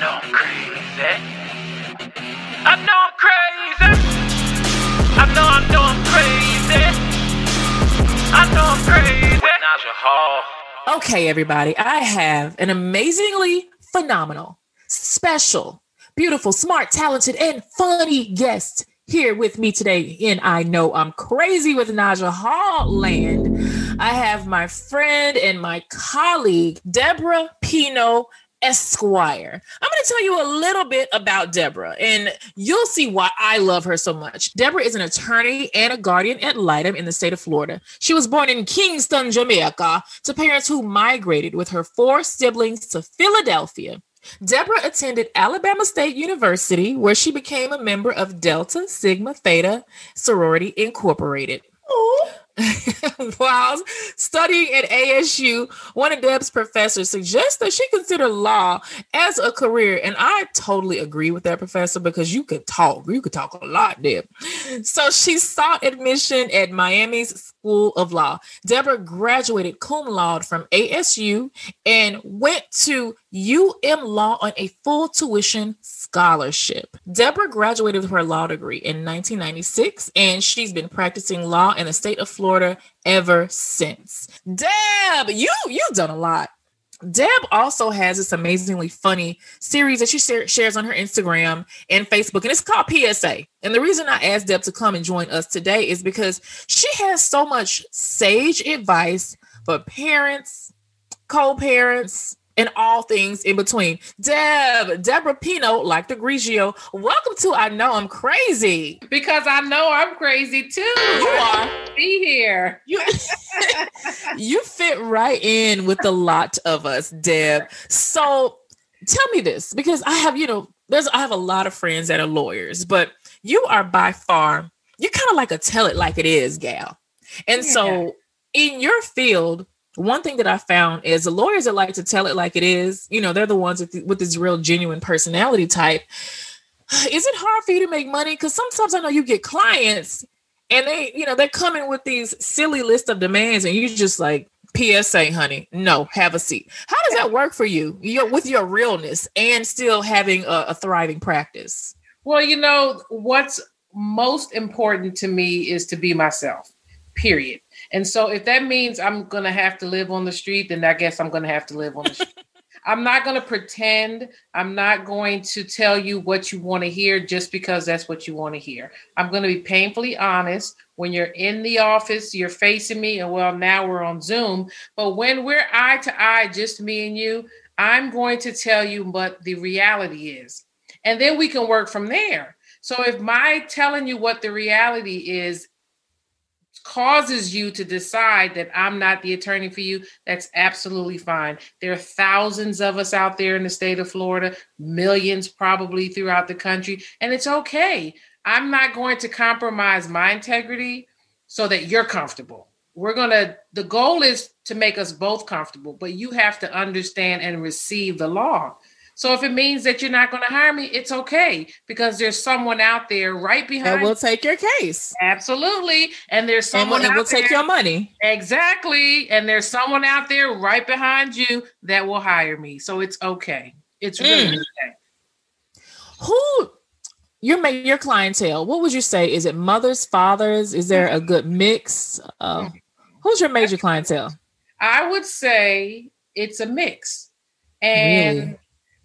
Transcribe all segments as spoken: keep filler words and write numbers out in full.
know I'm crazy. I know I'm crazy. I know I know I'm crazy. I know I'm crazy. Najah Hall. Okay, everybody, I have an amazingly phenomenal, special, beautiful, smart, talented, and funny guest here with me today in I Know I'm Crazy with Najah Hall land. I have my friend and my colleague, Deborah Pino, Esquire. I'm going to tell you a little bit about Deborah, and you'll see why I love her so much. Deborah is an attorney and a guardian ad litem in the state of Florida. She was born in Kingston, Jamaica, to parents who migrated with her four siblings to Philadelphia. Deborah attended Alabama State University, where she became a member of Delta Sigma Theta Sorority Incorporated. While studying at A S U, one of Deb's professors suggests that she consider law as a career. And I totally agree with that professor, because you could talk. You could talk a lot, Deb. So she sought admission at Miami's School of Law. Deborah graduated cum laude from A S U and went to U M Law on a full tuition scholarship. Deborah graduated with her law degree in nineteen ninety-six, and she's been practicing law in the state of Florida ever since. Deb, you, you've done a lot. Deb also has this amazingly funny series that she shares on her Instagram and Facebook, and it's called P S A. And the reason I asked Deb to come and join us today is because she has so much sage advice for parents, co-parents, and all things in between. Deb, Deborah Pino, like the Grigio, welcome to I Know I'm Crazy. Because I know I'm crazy too. You are. Be here. You, you fit right in with a lot of us, Deb. So tell me this, because I have, you know, there's I have a lot of friends that are lawyers, but you are by far, you're kind of like a tell it like it is gal. And yeah. So in your field, one thing that I found is the lawyers that like to tell it like it is, you know, they're the ones with, with this real genuine personality type. Is it hard for you to make money? Because sometimes I know you get clients and they, you know, they're coming with these silly list of demands and you just like, P S A, honey, no, have a seat. How does that work for you, you with your realness and still having a, a thriving practice? Well, you know, what's most important to me is to be myself, period. And so if that means I'm going to have to live on the street, then I guess I'm going to have to live on the street. I'm not going to pretend. I'm not going to tell you what you want to hear just because that's what you want to hear. I'm going to be painfully honest. When you're in the office, you're facing me, and well, now we're on Zoom. But when we're eye to eye, just me and you, I'm going to tell you what the reality is. And then we can work from there. So if my telling you what the reality is causes you to decide that I'm not the attorney for you, that's absolutely fine. There are thousands of us out there in the state of Florida, millions probably throughout the country, and it's okay. I'm not going to compromise my integrity so that you're comfortable. We're going to, the goal is to make us both comfortable, but you have to understand and receive the law. So if it means that you're not going to hire me, it's okay, because there's someone out there right behind that will take your case. Absolutely. And there's someone that will take your money. Exactly. And there's someone out there right behind you that will hire me. So it's okay. It's really mm. okay. Who your your clientele? What would you say? Is it mothers, fathers? Is there a good mix? Uh, who's your major clientele? I would say it's a mix. And really?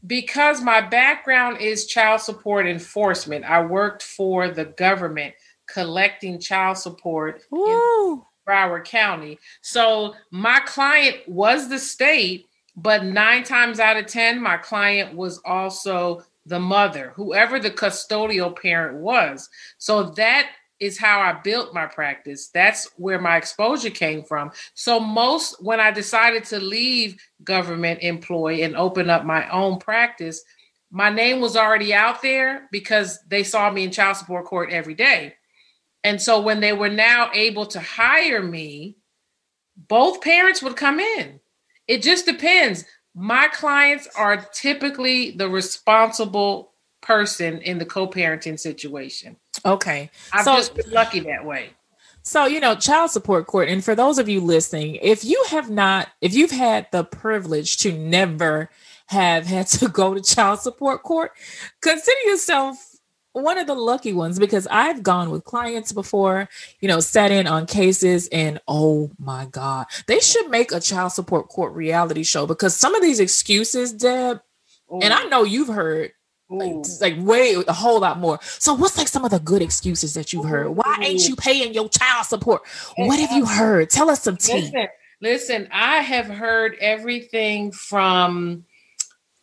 Because my background is child support enforcement, I worked for the government collecting child support Ooh. in Broward County. So my client was the state, but nine times out of ten, my client was also the mother, whoever the custodial parent was. So that is how I built my practice. That's where my exposure came from. So most, when I decided to leave government employ and open up my own practice, my name was already out there because they saw me in child support court every day. And so when they were now able to hire me, both parents would come in. It just depends. My clients are typically the responsible person in the co-parenting situation. Okay. I've so, just been lucky that way. So, you know, child support court. And for those of you listening, if you have not, if you've had the privilege to never have had to go to child support court, consider yourself one of the lucky ones, because I've gone with clients before, you know, sat in on cases, and oh my God, they should make a child support court reality show, because some of these excuses, Deb, Ooh. and I know you've heard like, like way a whole lot more. So what's like some of the good excuses that you've heard? Why ain't you paying your child support? What have you heard? Tell us some tea. Listen, listen I have heard everything from,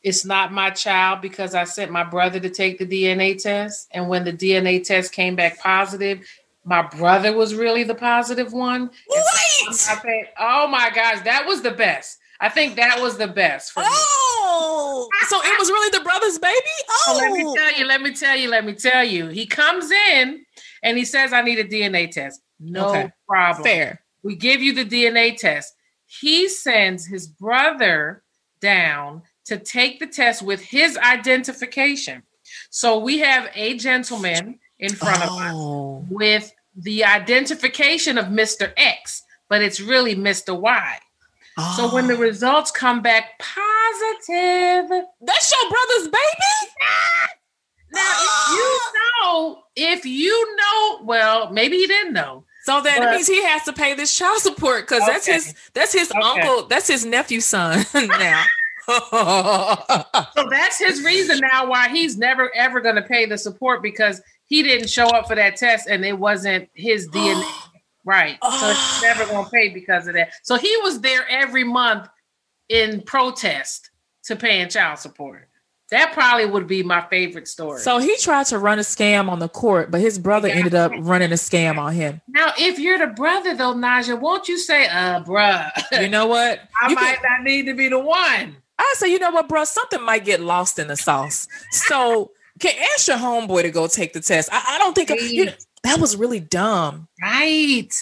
it's not my child because I sent my brother to take the D N A test. And when the D N A test came back positive, my brother was really the positive one. Wait! So I think, oh my gosh, that was the best. I think that was the best for me. Oh, so it was really the brother's baby? Oh, so let me tell you, let me tell you, let me tell you. He comes in and he says, I need a D N A test. No okay. problem. Fair. We give you the D N A test. He sends his brother down to take the test with his identification. So we have a gentleman in front oh. of us with the identification of Mister X, but it's really Mister Y. Oh. So when the results come back positive, that's your brother's baby? Now, oh. if you know, if you know, well, maybe he didn't know. So that but, means he has to pay this child support, because okay. that's his, that's his okay. uncle, that's his nephew's son now. So that's his reason now why he's never ever going to pay the support, because he didn't show up for that test and it wasn't his D N A. Right. So he's never going to pay because of that. So he was there every month in protest to paying child support. That probably would be my favorite story. So he tried to run a scam on the court, but his brother yeah. ended up running a scam on him. Now, if you're the brother, though, Najah, won't you say, uh, bruh, you know what? I you might can- not need to be the one. I say, you know what, bro, something might get lost in the sauce. So can ask your homeboy to go take the test. I, I don't think I, you know, that was really dumb. Right.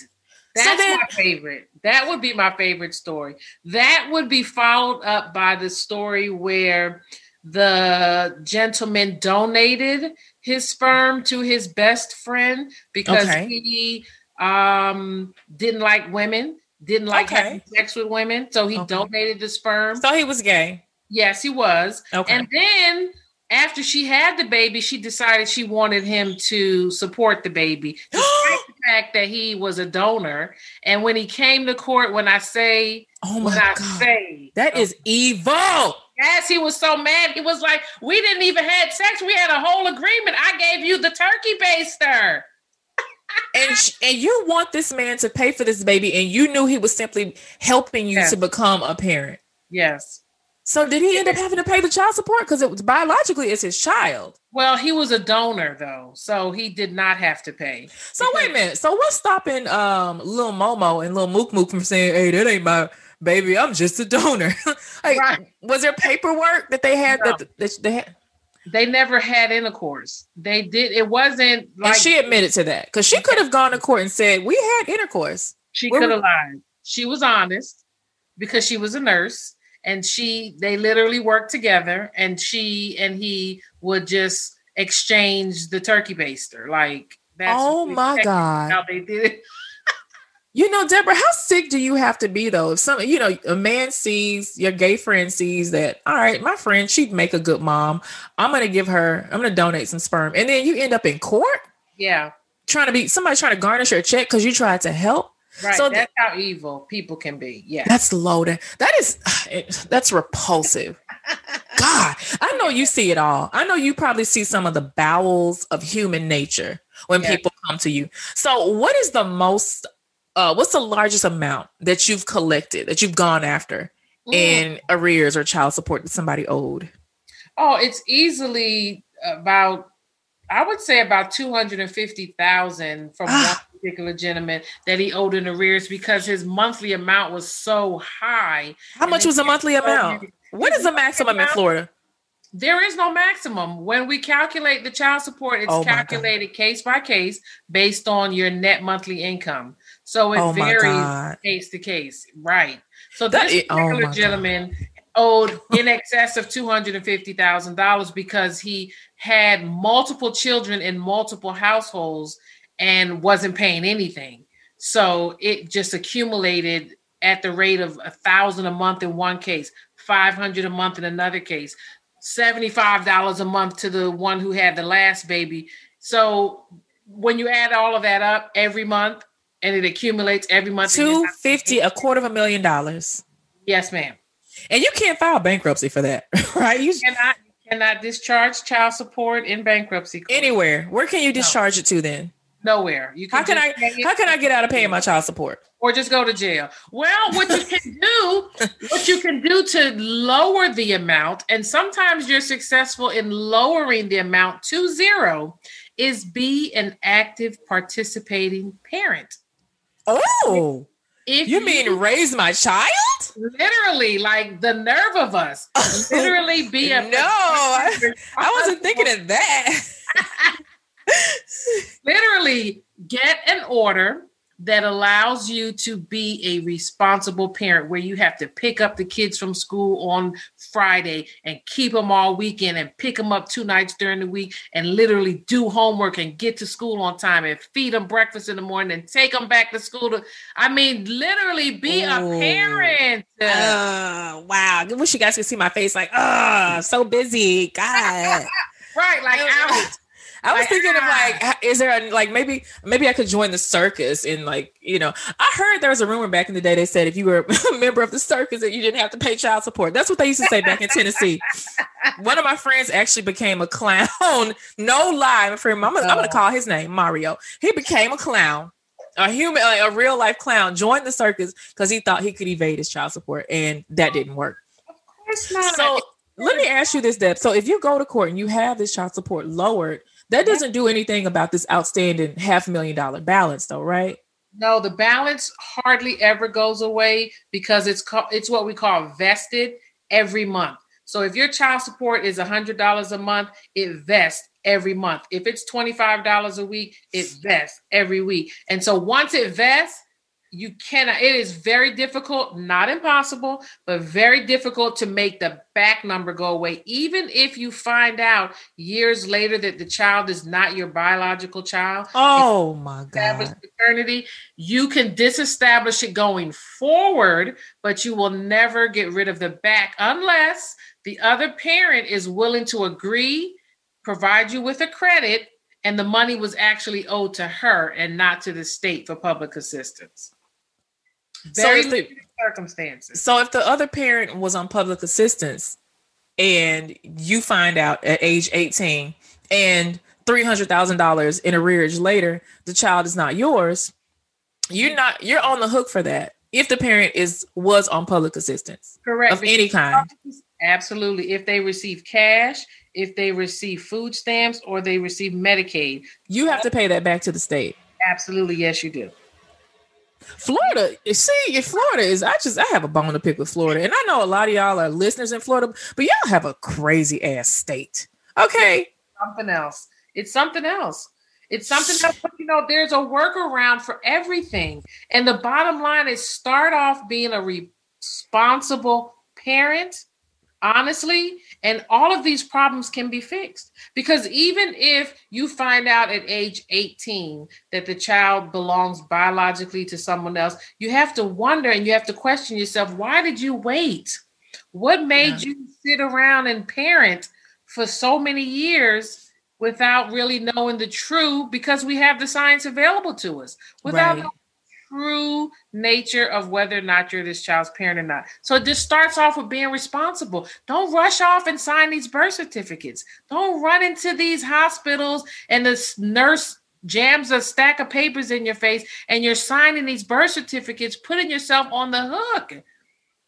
That's so then, my favorite. That would be my favorite story. That would be followed up by the story where the gentleman donated his sperm to his best friend because okay. he um, didn't like women. Didn't like okay. having sex with women. So he okay. donated the sperm. So he was gay. Yes, he was. Okay. And then after she had the baby, she decided she wanted him to support the baby, despite the fact that he was a donor. And when he came to court, when I say, oh my when I God. say. That okay. is evil. Yes, he was so mad. He was like, we didn't even have sex. We had a whole agreement. I gave you the turkey baster. And sh- and you want this man to pay for this baby, and you knew he was simply helping you yes. to become a parent. Yes. So did he end up having to pay the child support? Because it was biologically it's his child. Well, he was a donor though, so he did not have to pay. So because- wait a minute. So what's stopping um Lil Momo and Lil Mook Mook from saying, "Hey, that ain't my baby. I'm just a donor." Like, right. was there paperwork that they had no. that, that they had? They never had intercourse. They did. It wasn't like. And she admitted to that, because she could have gone to court and said, we had intercourse. She could have lied. She was honest because she was a nurse, and she, they literally worked together, and she and he would just exchange the turkey baster. Like, that's oh my God, how they did it. You know, Deborah, how sick do you have to be, though? If some, you know, a man sees, your gay friend sees that, all right, my friend, she'd make a good mom. I'm going to give her, I'm going to donate some sperm. And then you end up in court. Yeah. Trying to be, somebody trying to garnish your check because you tried to help. Right. So that's th- how evil people can be. Yeah. That's loaded. That is, that's repulsive. God, I know you see it all. I know you probably see some of the bowels of human nature when yeah. people come to you. So what is the most... Uh, what's the largest amount that you've collected, that you've gone after mm. in arrears or child support that somebody owed? Oh, it's easily about, I would say about two hundred fifty thousand dollars from one particular gentleman that he owed in arrears because his monthly amount was so high. How much was the monthly amount? His, what is the maximum amount in Florida? There is no maximum. When we calculate the child support, it's oh calculated case by case based on your net monthly income. So it oh varies case to case. Right. So that this is, particular oh gentleman God. owed in excess of two hundred fifty thousand dollars because he had multiple children in multiple households and wasn't paying anything. So it just accumulated at the rate of a thousand a month in one case, five hundred dollars a month in another case, seventy-five dollars a month to the one who had the last baby. So when you add all of that up every month, and it accumulates every month, two hundred fifty dollars, a quarter of a million dollars. Yes, ma'am. And you can't file bankruptcy for that, right? You cannot, you cannot discharge child support in bankruptcy court. Anywhere. Where can you discharge no. it to then? Nowhere. You can how can I how can I get out of paying my child support? Or just go to jail. Well, what you can do, what you can do to lower the amount, and sometimes you're successful in lowering the amount to zero, is be an active participating parent. Oh. If you mean you, raise my child? Literally, like the nerve of us. Literally be a... no, I, I wasn't thinking of that. Literally get an order that allows you to be a responsible parent where you have to pick up the kids from school on Friday and keep them all weekend and pick them up two nights during the week and literally do homework and get to school on time and feed them breakfast in the morning and take them back to school. To, I mean, literally be Ooh. a parent. Uh, wow. I wish you guys could see my face like, oh, so busy. God. Right. Like out. I was like, thinking of like, is there a, like, maybe, maybe I could join the circus and like, you know, I heard there was a rumor back in the day. They said, if you were a member of the circus, that you didn't have to pay child support. That's what they used to say back in Tennessee. One of my friends actually became a clown. No lie. My friend, I'm going to call his name, Mario. He became a clown, a human, like a real life clown, joined the circus because he thought he could evade his child support. And that didn't work. Of course not. So let me ask you this, Deb. So if you go to court and you have this child support lowered, that doesn't do anything about this outstanding half million dollar balance though, right? No, the balance hardly ever goes away because it's co- it's what we call vested every month. So if your child support is one hundred dollars a month, it vests every month. If it's twenty-five dollars a week, it vests every week. And so once it vests, you cannot, it is very difficult, not impossible, but very difficult to make the back number go away. Even if you find out years later that the child is not your biological child. Oh my God. Paternity, you can disestablish it going forward, but you will never get rid of the back unless the other parent is willing to agree, provide you with a credit, and the money was actually owed to her and not to the state for public assistance. Very so the, circumstances. So if the other parent was on public assistance and you find out at age eighteen and three hundred thousand dollars in arrearage later, the child is not yours. You're not, you're on the hook for that. If the parent is, was on public assistance. Correct. Of any kind. Absolutely. If they receive cash, if they receive food stamps, or they receive Medicaid, you have to pay that back to the state. Absolutely. Yes, you do. Florida, see, if Florida is, I just, I have a bone to pick with Florida. And I know a lot of y'all are listeners in Florida, but y'all have a crazy ass state. Okay. Something else. It's something else. It's something else, but you know, there's a workaround for everything. And the bottom line is start off being a responsible parent, honestly, and all of these problems can be fixed because even if you find out at age eighteen that the child belongs biologically to someone else, you have to wonder and you have to question yourself, why did you wait? What made yeah. you sit around and parent for so many years without really knowing the true, because we have the science available to us, without right. true nature of whether or not you're this child's parent or not. So it just starts off with being responsible. Don't rush off and sign these birth certificates. Don't run into these hospitals and the nurse jams a stack of papers in your face and you're signing these birth certificates, putting yourself on the hook.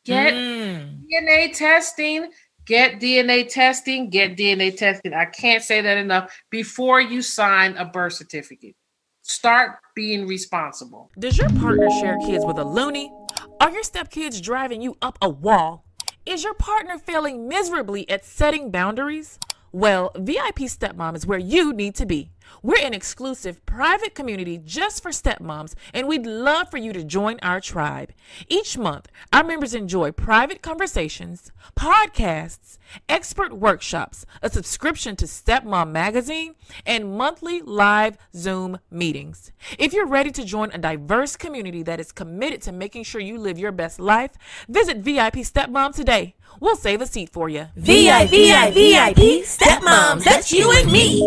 Get mm. D N A testing, get D N A testing, get D N A testing. I can't say that enough. Before you sign a birth certificate, start being responsible. Does your partner share kids with a loony? Are your stepkids driving you up a wall? Is your partner failing miserably at setting boundaries? Well, V I P Stepmom is where you need to be. We're an exclusive private community just for stepmoms, and we'd love for you to join our tribe. Each month, our members enjoy private conversations, podcasts, expert workshops, a subscription to Stepmom Magazine, and monthly live Zoom meetings. If you're ready to join a diverse community that is committed to making sure you live your best life, visit V I P Stepmom today. We'll save a seat for you. V I P, V I P, V I P Stepmoms, that's you and me.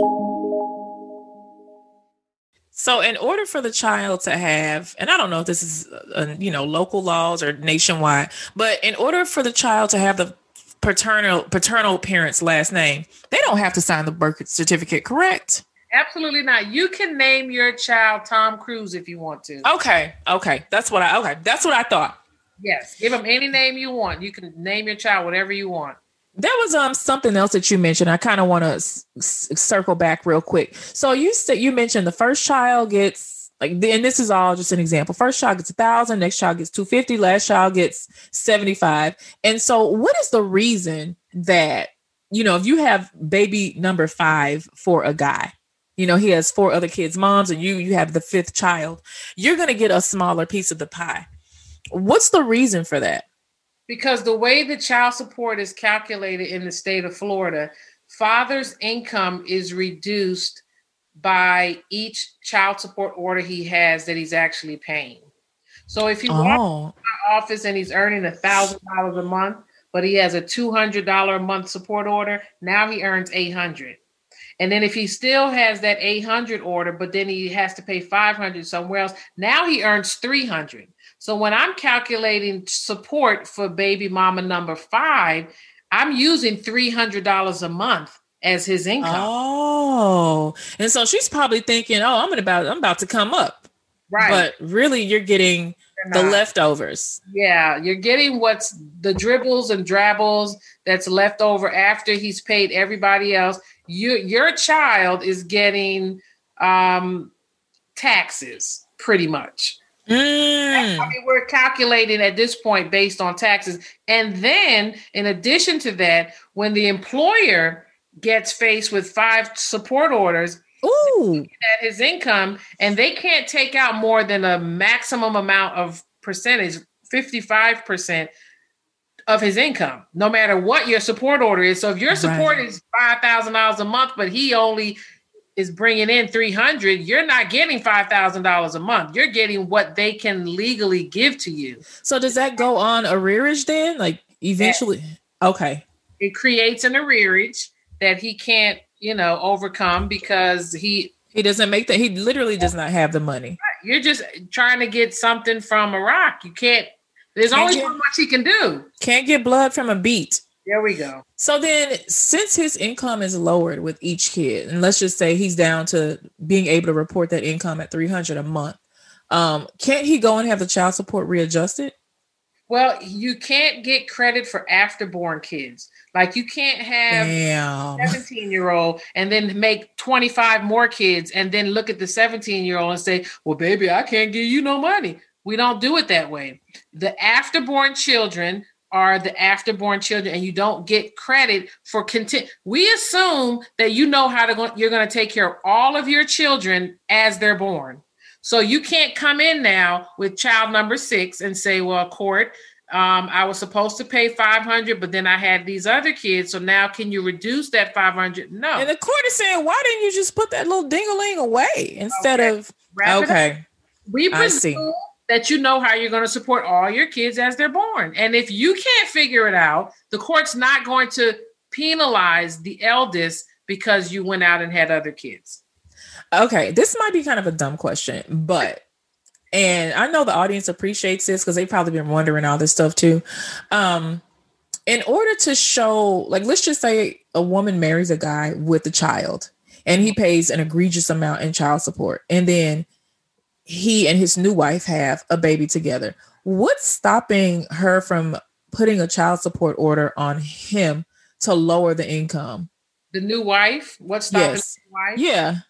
So in order for the child to have, and I don't know if this is, uh, you know, local laws or nationwide, but in order for the child to have the paternal paternal parent's last name, they don't have to sign the birth certificate, correct? Absolutely not. You can name your child Tom Cruise if you want to. Okay. Okay. That's what I, okay. That's what I thought. Yes. Give them any name you want. You can name your child whatever you want. There was um something else that you mentioned. I kind of want to s- s- circle back real quick. So you said you mentioned the first child gets like, and this is all just an example. First child gets a thousand, next child gets two fifty, last child gets seventy-five. And so what is the reason that, you know, if you have baby number five for a guy, you know, he has four other kids' moms and you, you have the fifth child, you're going to get a smaller piece of the pie. What's the reason for that? Because the way the child support is calculated in the state of Florida, father's income is reduced by each child support order he has that he's actually paying. So if he oh. walks into my office and he's earning one thousand dollars a month, but he has a two hundred dollars a month support order, now he earns eight hundred dollars. And then if he still has that eight hundred dollars order, but then he has to pay five hundred dollars somewhere else, now he earns three hundred dollars. So when I'm calculating support for baby mama number five, I'm using three hundred dollars a month as his income. Oh, and so she's probably thinking, oh, I'm about, I'm about to come up. Right. But really you're getting the leftovers. Yeah. You're getting what's the dribbles and drabbles that's left over after he's paid everybody else. You, your child is getting um, taxes pretty much. Mm. I mean, we're calculating at this point based on taxes. And then in addition to that, when the employer gets faced with five support orders, ooh, at his income, and they can't take out more than a maximum amount of percentage, fifty-five percent of his income, no matter what your support order is. So if your support right. is five thousand dollars a month, but he only is bringing in three hundred, you're not getting five thousand dollars a month. You're getting what they can legally give to you. So does that go on arrearage then? Like eventually? That, okay. It creates an arrearage that he can't, you know, overcome because he... He doesn't make that. He literally does not have the money. You're just trying to get something from a rock. You can't... There's can't only so much he can do. Can't get blood from a beet. There we go. So then since his income is lowered with each kid, and let's just say he's down to being able to report that income at three hundred dollars a month, um, can't he go and have the child support readjusted? Well, you can't get credit for afterborn kids. Like you can't have Damn. a seventeen-year-old and then make twenty-five more kids and then look at the seventeen-year-old and say, well, baby, I can't give you no money. We don't do it that way. The afterborn children... are the afterborn children, and you don't get credit for content. We assume that you know how to go, you're going to take care of all of your children as they're born. So you can't come in now with child number six and say, well, court, um, I was supposed to pay five hundred, but then I had these other kids. So now can you reduce that five hundred? No. And the court is saying, why didn't you just put that little ding-a-ling away instead okay. of, Wrap okay. We presume that you know how you're going to support all your kids as they're born. And if you can't figure it out, the court's not going to penalize the eldest because you went out and had other kids. Okay, this might be kind of a dumb question, but, and I know the audience appreciates this because they've probably been wondering all this stuff too. Um, in order to show, like, let's just say a woman marries a guy with a child and he pays an egregious amount in child support. And then he and his new wife have a baby together. What's stopping her from putting a child support order on him to lower the income? The new wife? What's stopping yes. the new wife? Yeah.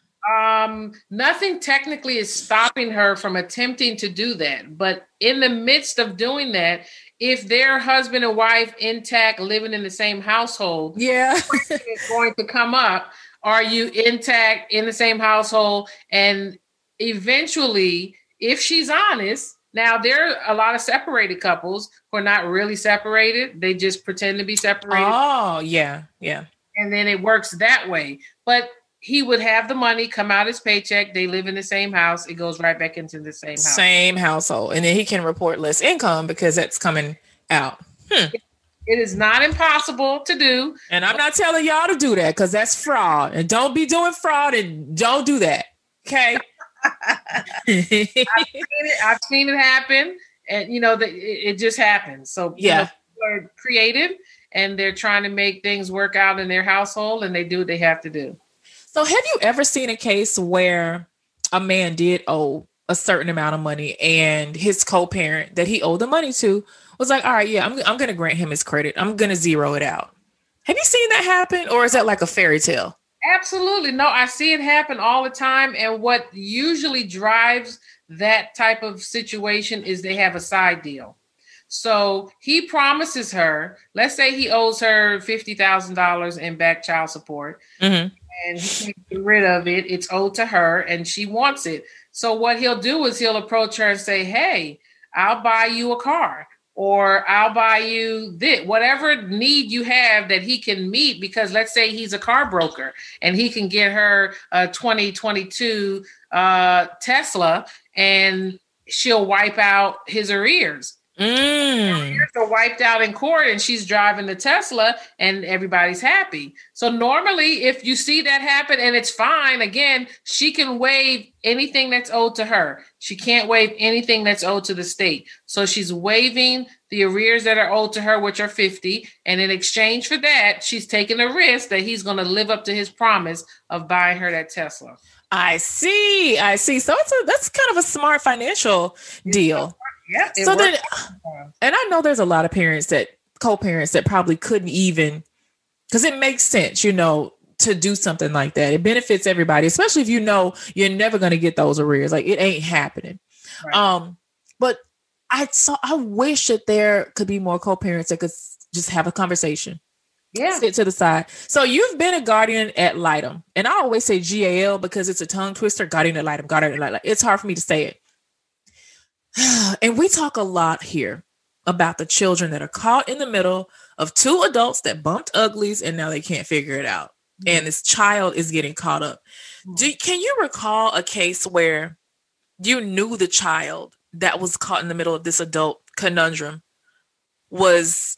Um, nothing technically is stopping her from attempting to do that. But in the midst of doing that, if their husband and wife intact, living in the same household, yeah, is going to come up. Are you intact in the same household? And eventually, if she's honest, now there are a lot of separated couples who are not really separated. They just pretend to be separated. Oh, yeah, yeah. And then it works that way. But he would have the money come out his paycheck. They live in the same house. It goes right back into the same house. Same household. And then he can report less income because that's coming out. Hmm. It is not impossible to do. And I'm not telling y'all to do that because that's fraud. And don't be doing fraud and don't do that. Okay. I've, seen it, I've seen it happen. And, you know, the, it, it just happens. So, yeah, you know, people are creative and they're trying to make things work out in their household and they do what they have to do. So have you ever seen a case where a man did owe a certain amount of money and his co-parent that he owed the money to was like, all right, yeah, I'm, I'm going to grant him his credit. I'm going to zero it out. Have you seen that happen? Or is that like a fairy tale? Absolutely. No, I see it happen all the time. And what usually drives that type of situation is they have a side deal. So he promises her, let's say he owes her fifty thousand dollars in back child support. Mm-hmm. And he can't get rid of it. It's owed to her and she wants it. So what he'll do is he'll approach her and say, hey, I'll buy you a car or I'll buy you this, whatever need you have that he can meet. Because let's say he's a car broker and he can get her a twenty twenty-two uh, Tesla and she'll wipe out his arrears. Mm. Are wiped out in court and she's driving the Tesla and everybody's happy. So normally if you see that happen and it's fine, again, she can waive anything that's owed to her. She can't waive anything that's owed to the state. So she's waiving the arrears that are owed to her, which are fifty. And in exchange for that, she's taking a risk that he's going to live up to his promise of buying her that Tesla. I see. I see. So it's a, that's kind of a smart financial deal. Yeah. So then, and I know there's a lot of parents that co-parents that probably couldn't even, because it makes sense, you know, to do something like that. It benefits everybody, especially if you know you're never going to get those arrears. Like it ain't happening. Right. Um, but I saw, I wish that there could be more co-parents that could just have a conversation. Yeah. Sit to the side. So you've been a guardian ad litem, and I always say G A L because it's a tongue twister. Guardian ad litem, guardian ad litem. It's hard for me to say it. And we talk a lot here about the children that are caught in the middle of two adults that bumped uglies and now they can't figure it out. Mm-hmm. And this child is getting caught up. Mm-hmm. Do, can you recall a case where you knew the child that was caught in the middle of this adult conundrum was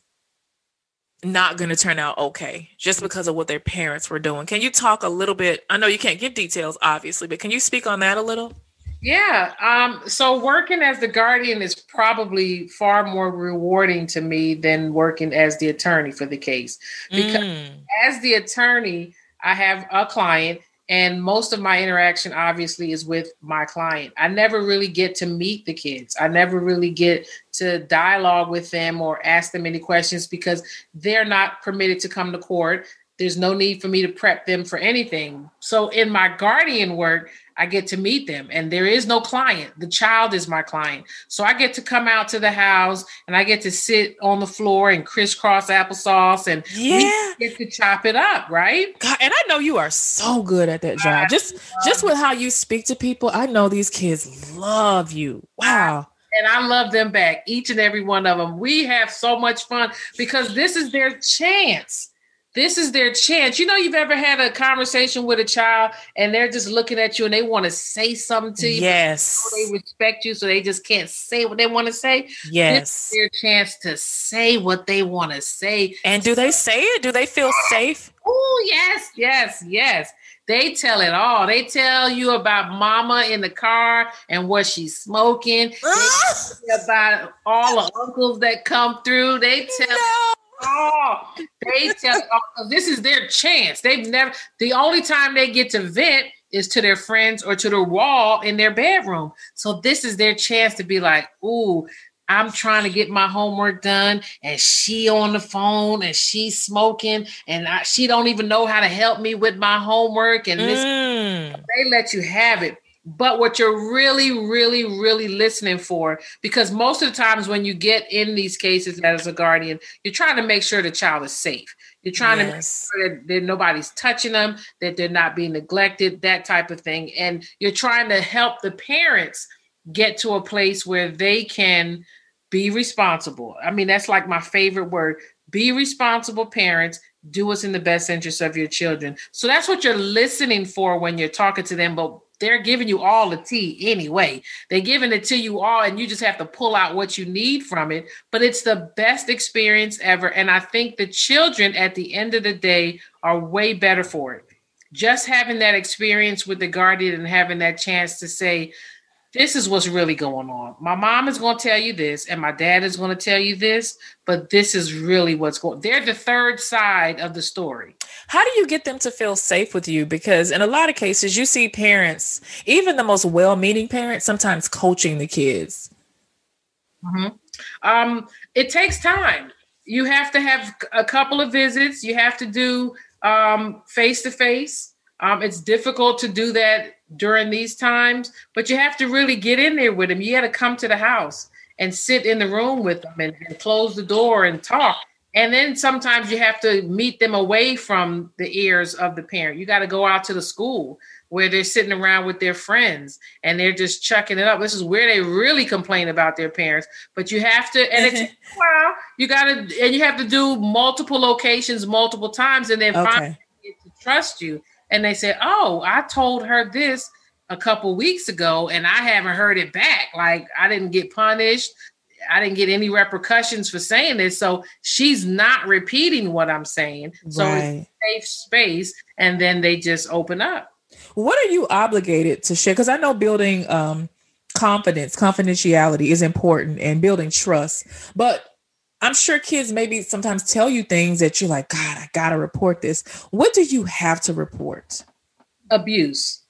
not going to turn out okay just because of what their parents were doing? Can you talk a little bit? I know you can't give details, obviously, but can you speak on that a little? Yeah. Um, so working as the guardian is probably far more rewarding to me than working as the attorney for the case. Because mm. as the attorney, I have a client and most of my interaction obviously is with my client. I never really get to meet the kids. I never really get to dialogue with them or ask them any questions because they're not permitted to come to court. There's no need for me to prep them for anything. So in my guardian work, I get to meet them and there is no client. The child is my client. So I get to come out to the house and I get to sit on the floor and crisscross applesauce and yeah. we get to chop it up, right? God, and I know you are so good at that job. I just just with how you speak to people, I know these kids love you. Wow. And I love them back, each and every one of them. We have so much fun because this is their chance. This is their chance. You know, you've ever had a conversation with a child and they're just looking at you and they want to say something to you. Yes. They respect you, so they just can't say what they want to say. Yes. This is their chance to say what they want to say. And do they say it? Do they feel safe? Oh, yes, yes, yes. They tell it all. They tell you about mama in the car and what she's smoking. They tell you about all the uncles that come through. They tell no. Oh, they tell oh, this is their chance. They've never, the only time they get to vent is to their friends or to the wall in their bedroom. So this is their chance to be like, ooh, I'm trying to get my homework done and she on the phone and she's smoking and I, she don't even know how to help me with my homework. And this, mm. they let you have it. but what you're really, really, really listening for, because most of the times when you get in these cases as a guardian, you're trying to make sure the child is safe. You're trying yes. to make sure that, that nobody's touching them, that they're not being neglected, that type of thing. And you're trying to help the parents get to a place where they can be responsible. I mean, that's like my favorite word, be responsible parents, do what's in the best interest of your children. So that's what you're listening for when you're talking to them, but they're giving you all the tea anyway. They're giving it to you all, and you just have to pull out what you need from it. But it's the best experience ever. And I think the children at the end of the day are way better for it. Just having that experience with the guardian and having that chance to say, this is what's really going on. My mom is going to tell you this, and my dad is going to tell you this, but this is really what's going on. They're the third side of the story. How do you get them to feel safe with you? Because in a lot of cases, you see parents, even the most well-meaning parents, sometimes coaching the kids. Mm-hmm. Um, it takes time. You have to have a couple of visits. You have to do um, face-to-face. Um, it's difficult to do that during these times, but you have to really get in there with them. You got to come to the house and sit in the room with them and, and close the door and talk. And then sometimes you have to meet them away from the ears of the parent. You got to go out to the school where they're sitting around with their friends and they're just chucking it up. This is where they really complain about their parents, but you have to, and it's, well, you got to, and you have to do multiple locations, multiple times, and then okay. finally get to trust you. And they said, oh, I told her this a couple weeks ago and I haven't heard it back. Like, I didn't get punished. I didn't get any repercussions for saying this. So she's not repeating what I'm saying. So right. It's a safe space. And then they just open up. What are you obligated to share? Because I know building um, confidence, confidentiality is important, and building trust. But I'm sure kids maybe sometimes tell you things that you're like, God, I got to report this. What do you have to report? Abuse.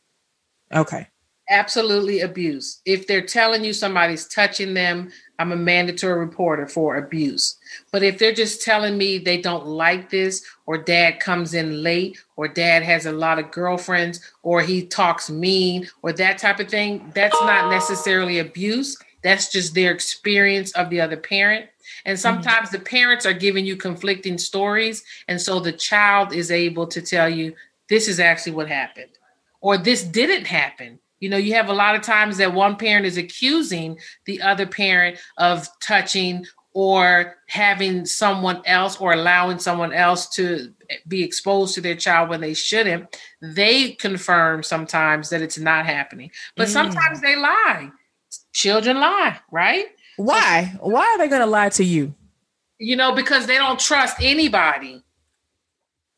Okay. Absolutely abuse. If they're telling you somebody's touching them, I'm a mandatory reporter for abuse. But if they're just telling me they don't like this, or dad comes in late, or dad has a lot of girlfriends, or he talks mean, or that type of thing, that's not necessarily abuse. That's just their experience of the other parent. And sometimes mm-hmm. the parents are giving you conflicting stories. And so the child is able to tell you, this is actually what happened, or this didn't happen. You know, you have a lot of times that one parent is accusing the other parent of touching or having someone else, or allowing someone else to be exposed to their child when they shouldn't. They confirm sometimes that it's not happening, but mm. sometimes they lie. Children lie, right? Why? Why are they going to lie to you? You know, because they don't trust anybody.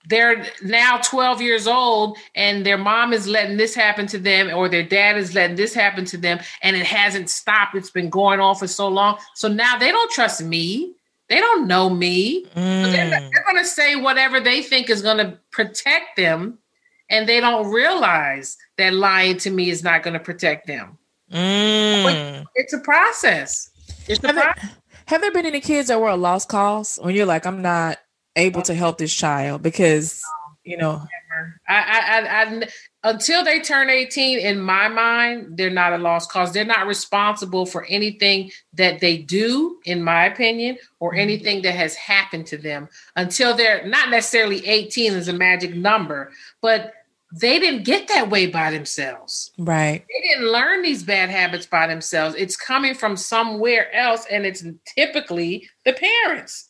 They're now twelve years old and their mom is letting this happen to them, or their dad is letting this happen to them, and it hasn't stopped. It's been going on for so long. So now they don't trust me. They don't know me. Mm. So they're, they're going to say whatever they think is going to protect them, and they don't realize that lying to me is not going to protect them. Mm. It's a process. It's have, a pro- there, have there been any kids that were a lost cause when you're like, I'm not able to help this child because, you know, I, I, I, I until they turn eighteen, in my mind, they're not a lost cause. They're not responsible for anything that they do, in my opinion, or anything that has happened to them until they're not necessarily eighteen is a magic number, but they didn't get that way by themselves. Right. They didn't learn these bad habits by themselves. It's coming from somewhere else, and it's typically the parents.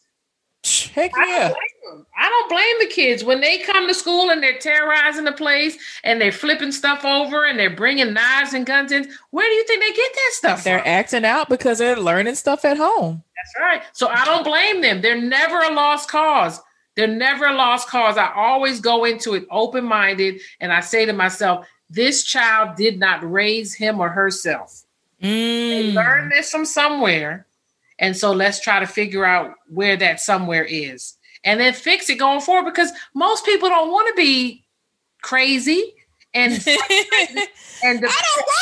Heck yeah. I don't blame them. I don't blame the kids. When they come to school and they're terrorizing the place and they're flipping stuff over and they're bringing knives and guns in, where do you think they get that stuff they're from? They're acting out because they're learning stuff at home. That's right. So I don't blame them. They're never a lost cause. They're never a lost cause. I always go into it open-minded, and I say to myself, this child did not raise him or herself. Mm. They learned this from somewhere, and so let's try to figure out where that somewhere is and then fix it going forward, because most people don't want to be crazy. And, and the, I don't want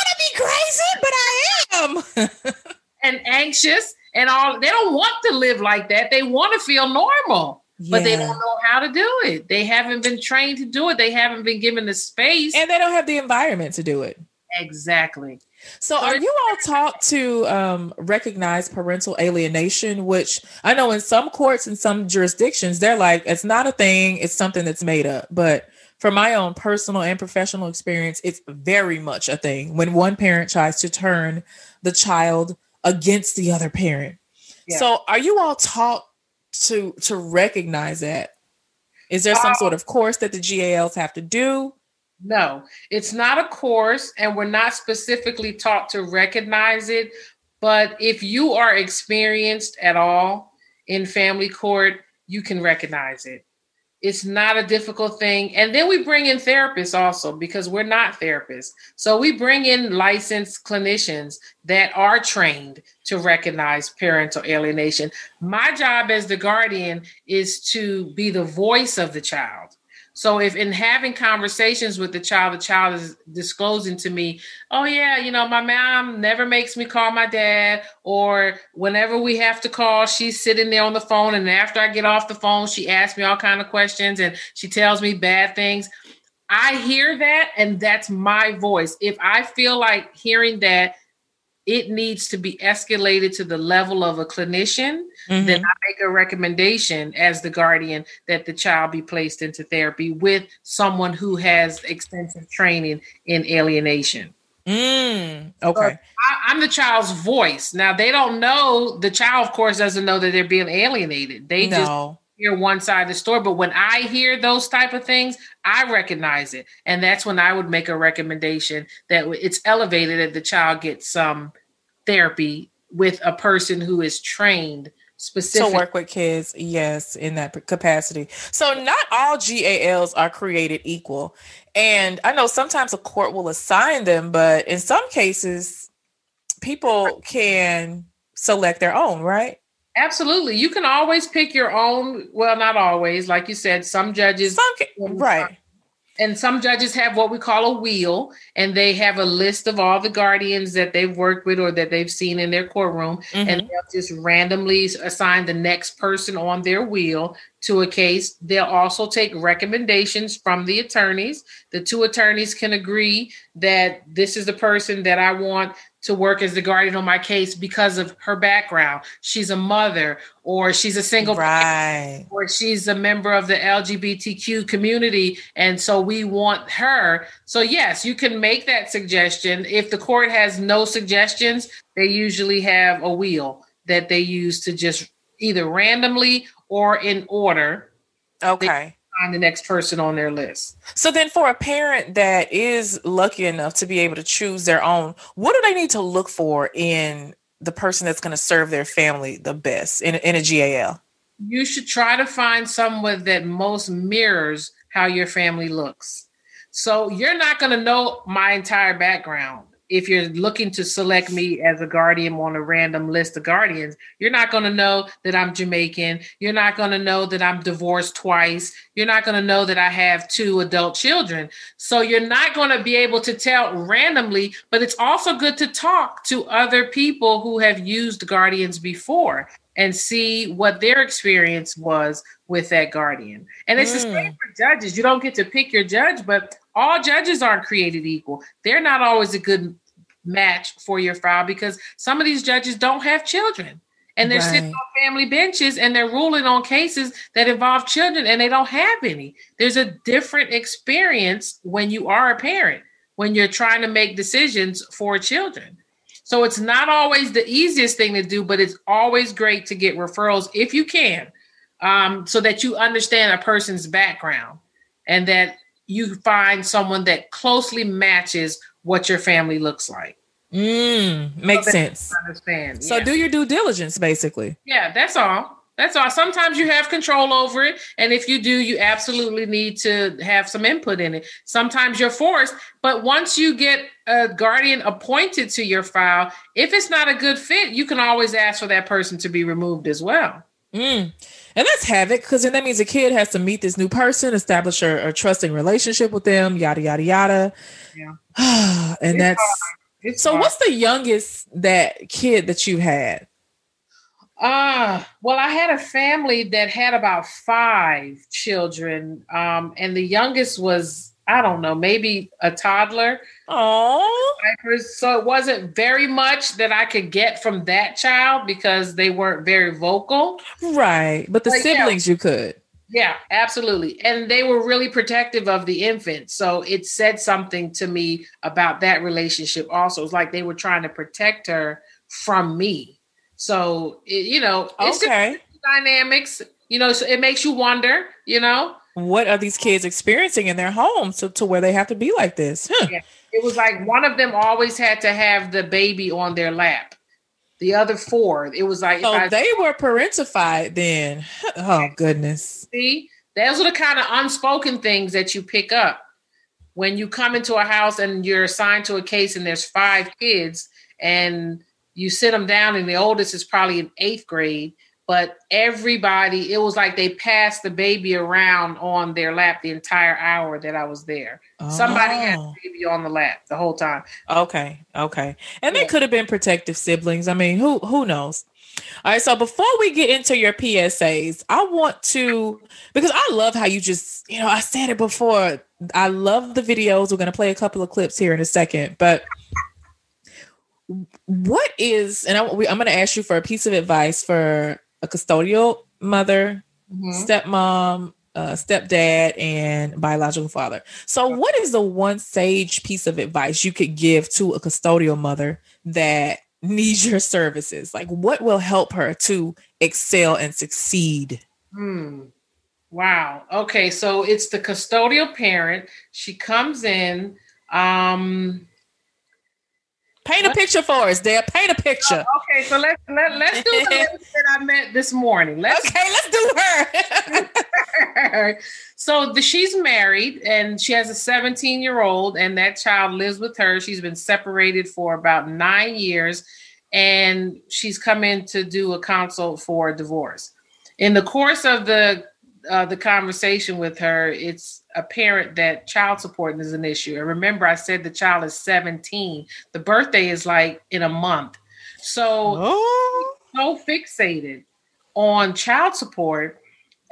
to be crazy, but I am. And anxious and all. They don't want to live like that. They want to feel normal. But yeah. They don't know how to do it. They haven't been trained to do it. They haven't been given the space. And they don't have the environment to do it. Exactly. So are you all taught to um, recognize parental alienation, which I know in some courts and some jurisdictions, they're like, it's not a thing. It's something that's made up. But from my own personal and professional experience, it's very much a thing when one parent tries to turn the child against the other parent. Yeah. So are you all taught to to recognize that? Is there some um, sort of course that the G A Ls have to do? No, it's not a course, and we're not specifically taught to recognize it. But if you are experienced at all in family court, you can recognize it. It's not a difficult thing. And then we bring in therapists also, because we're not therapists. So we bring in licensed clinicians that are trained to recognize parental alienation. My job as the guardian is to be the voice of the child. So if in having conversations with the child, the child is disclosing to me, oh, yeah, you know, my mom never makes me call my dad, or whenever we have to call, she's sitting there on the phone. And after I get off the phone, she asks me all kinds of questions and she tells me bad things. I hear that, and that's my voice. If I feel like hearing that, it needs to be escalated to the level of a clinician. Mm-hmm. Then I make a recommendation as the guardian that the child be placed into therapy with someone who has extensive training in alienation. Mm, okay. So I, I'm the child's voice. Now, they don't know. The child, of course, doesn't know that they're being alienated. They no. just hear one side of the story. But when I hear those type of things, I recognize it. And that's when I would make a recommendation that it's elevated, that the child gets some therapy with a person who is trained specifically to work with kids. Yes. In that capacity. So not all G A Ls are created equal. And I know sometimes a court will assign them, but in some cases people can select their own, right? Absolutely. You can always pick your own. Well, not always. Like you said, some judges. Some ca- right. And some judges have what we call a wheel, and they have a list of all the guardians that they've worked with or that they've seen in their courtroom. Mm-hmm. And they'll just randomly assign the next person on their wheel to a case. They'll also take recommendations from the attorneys. The two attorneys can agree that this is the person that I want to work as the guardian on my case because of her background. She's a mother, or she's a single right. parent, or she's a member of the L G B T Q community. And so we want her. So yes, you can make that suggestion. If the court has no suggestions, they usually have a wheel that they use to just either randomly or in order. Okay. Find the next person on their list. So then for a parent that is lucky enough to be able to choose their own, what do they need to look for in the person that's going to serve their family the best in, in a G A L? You should try to find someone that most mirrors how your family looks. So you're not going to know my entire background. If you're looking to select me as a guardian on a random list of guardians, you're not going to know that I'm Jamaican. You're not going to know that I'm divorced twice. You're not going to know that I have two adult children. So you're not going to be able to tell randomly, but it's also good to talk to other people who have used guardians before and see what their experience was with that guardian. And it's mm. the same for judges. You don't get to pick your judge, but all judges aren't created equal. They're not always a good match for your file because some of these judges don't have children and they're right. sitting on family benches and they're ruling on cases that involve children and they don't have any. There's a different experience when you are a parent, when you're trying to make decisions for children. So it's not always the easiest thing to do, but it's always great to get referrals if you can, um, so that you understand a person's background and that you find someone that closely matches what your family looks like. Mm, makes so sense. Understand. So yeah. Do your due diligence, basically. Yeah, that's all. That's all. Sometimes you have control over it. And if you do, you absolutely need to have some input in it. Sometimes you're forced. But once you get a guardian appointed to your file, if it's not a good fit, you can always ask for that person to be removed as well. Mm. And that's havoc, because then that means a kid has to meet this new person, establish a, a trusting relationship with them, yada, yada, yada. Yeah. And that's so hard. What's the youngest that kid that you had? Uh, well, I had a family that had about five children, um, and the youngest was, I don't know, maybe a toddler. Oh, so it wasn't very much that I could get from that child because they weren't very vocal. Right. But the but siblings yeah, you could. Yeah, absolutely. And they were really protective of the infant. So it said something to me about that relationship also. It's like they were trying to protect her from me. So, you know, it's okay. Just dynamics, you know, so it makes you wonder, you know, what are these kids experiencing in their home to, to where they have to be like this? Huh. Yeah. It was like one of them always had to have the baby on their lap. The other four, it was like. So I, they were parentified then. Oh, goodness. See, those are the kind of unspoken things that you pick up when you come into a house and you're assigned to a case and there's five kids and you sit them down, and the oldest is probably in eighth grade, but everybody, it was like they passed the baby around on their lap the entire hour that I was there. Oh. Somebody had the baby on the lap the whole time. Okay. Okay. And yeah. They could have been protective siblings. I mean, who, who knows? All right. So before we get into your P S As, I want to, because I love how you just, you know, I said it before. I love the videos. We're going to play a couple of clips here in a second, but what is, and I, I'm going to ask you for a piece of advice for a custodial mother, mm-hmm. stepmom, uh, stepdad, and biological father. So what is the one sage piece of advice you could give to a custodial mother that needs your services? Like what will help her to excel and succeed? Hmm. Wow. Okay. So it's the custodial parent. She comes in, um, paint a picture for us, Deb. Paint a picture. Oh, okay, so let's let, let's do the lady that I met this morning. Let's, okay, let's do her. her. So the, she's married, and she has a seventeen-year-old, and that child lives with her. She's been separated for about nine years, and she's come in to do a consult for a divorce. In the course of the uh, the conversation with her, it's apparent that child support is an issue. And remember, I said the child is seventeen. The birthday is like in a month. So, oh. so fixated on child support.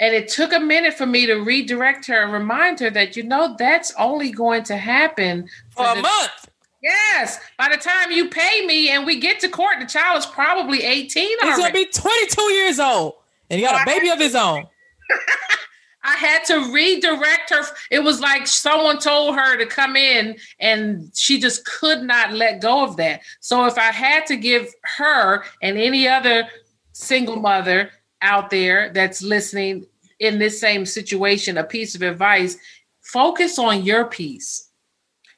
And it took a minute for me to redirect her and remind her that, you know, that's only going to happen for a month. Yes. By the time you pay me and we get to court, the child is probably eighteen. He's going to be twenty-two years old and he got a baby of his own. I had to redirect her. It was like someone told her to come in and she just could not let go of that. So if I had to give her and any other single mother out there that's listening in this same situation, a piece of advice, focus on your piece.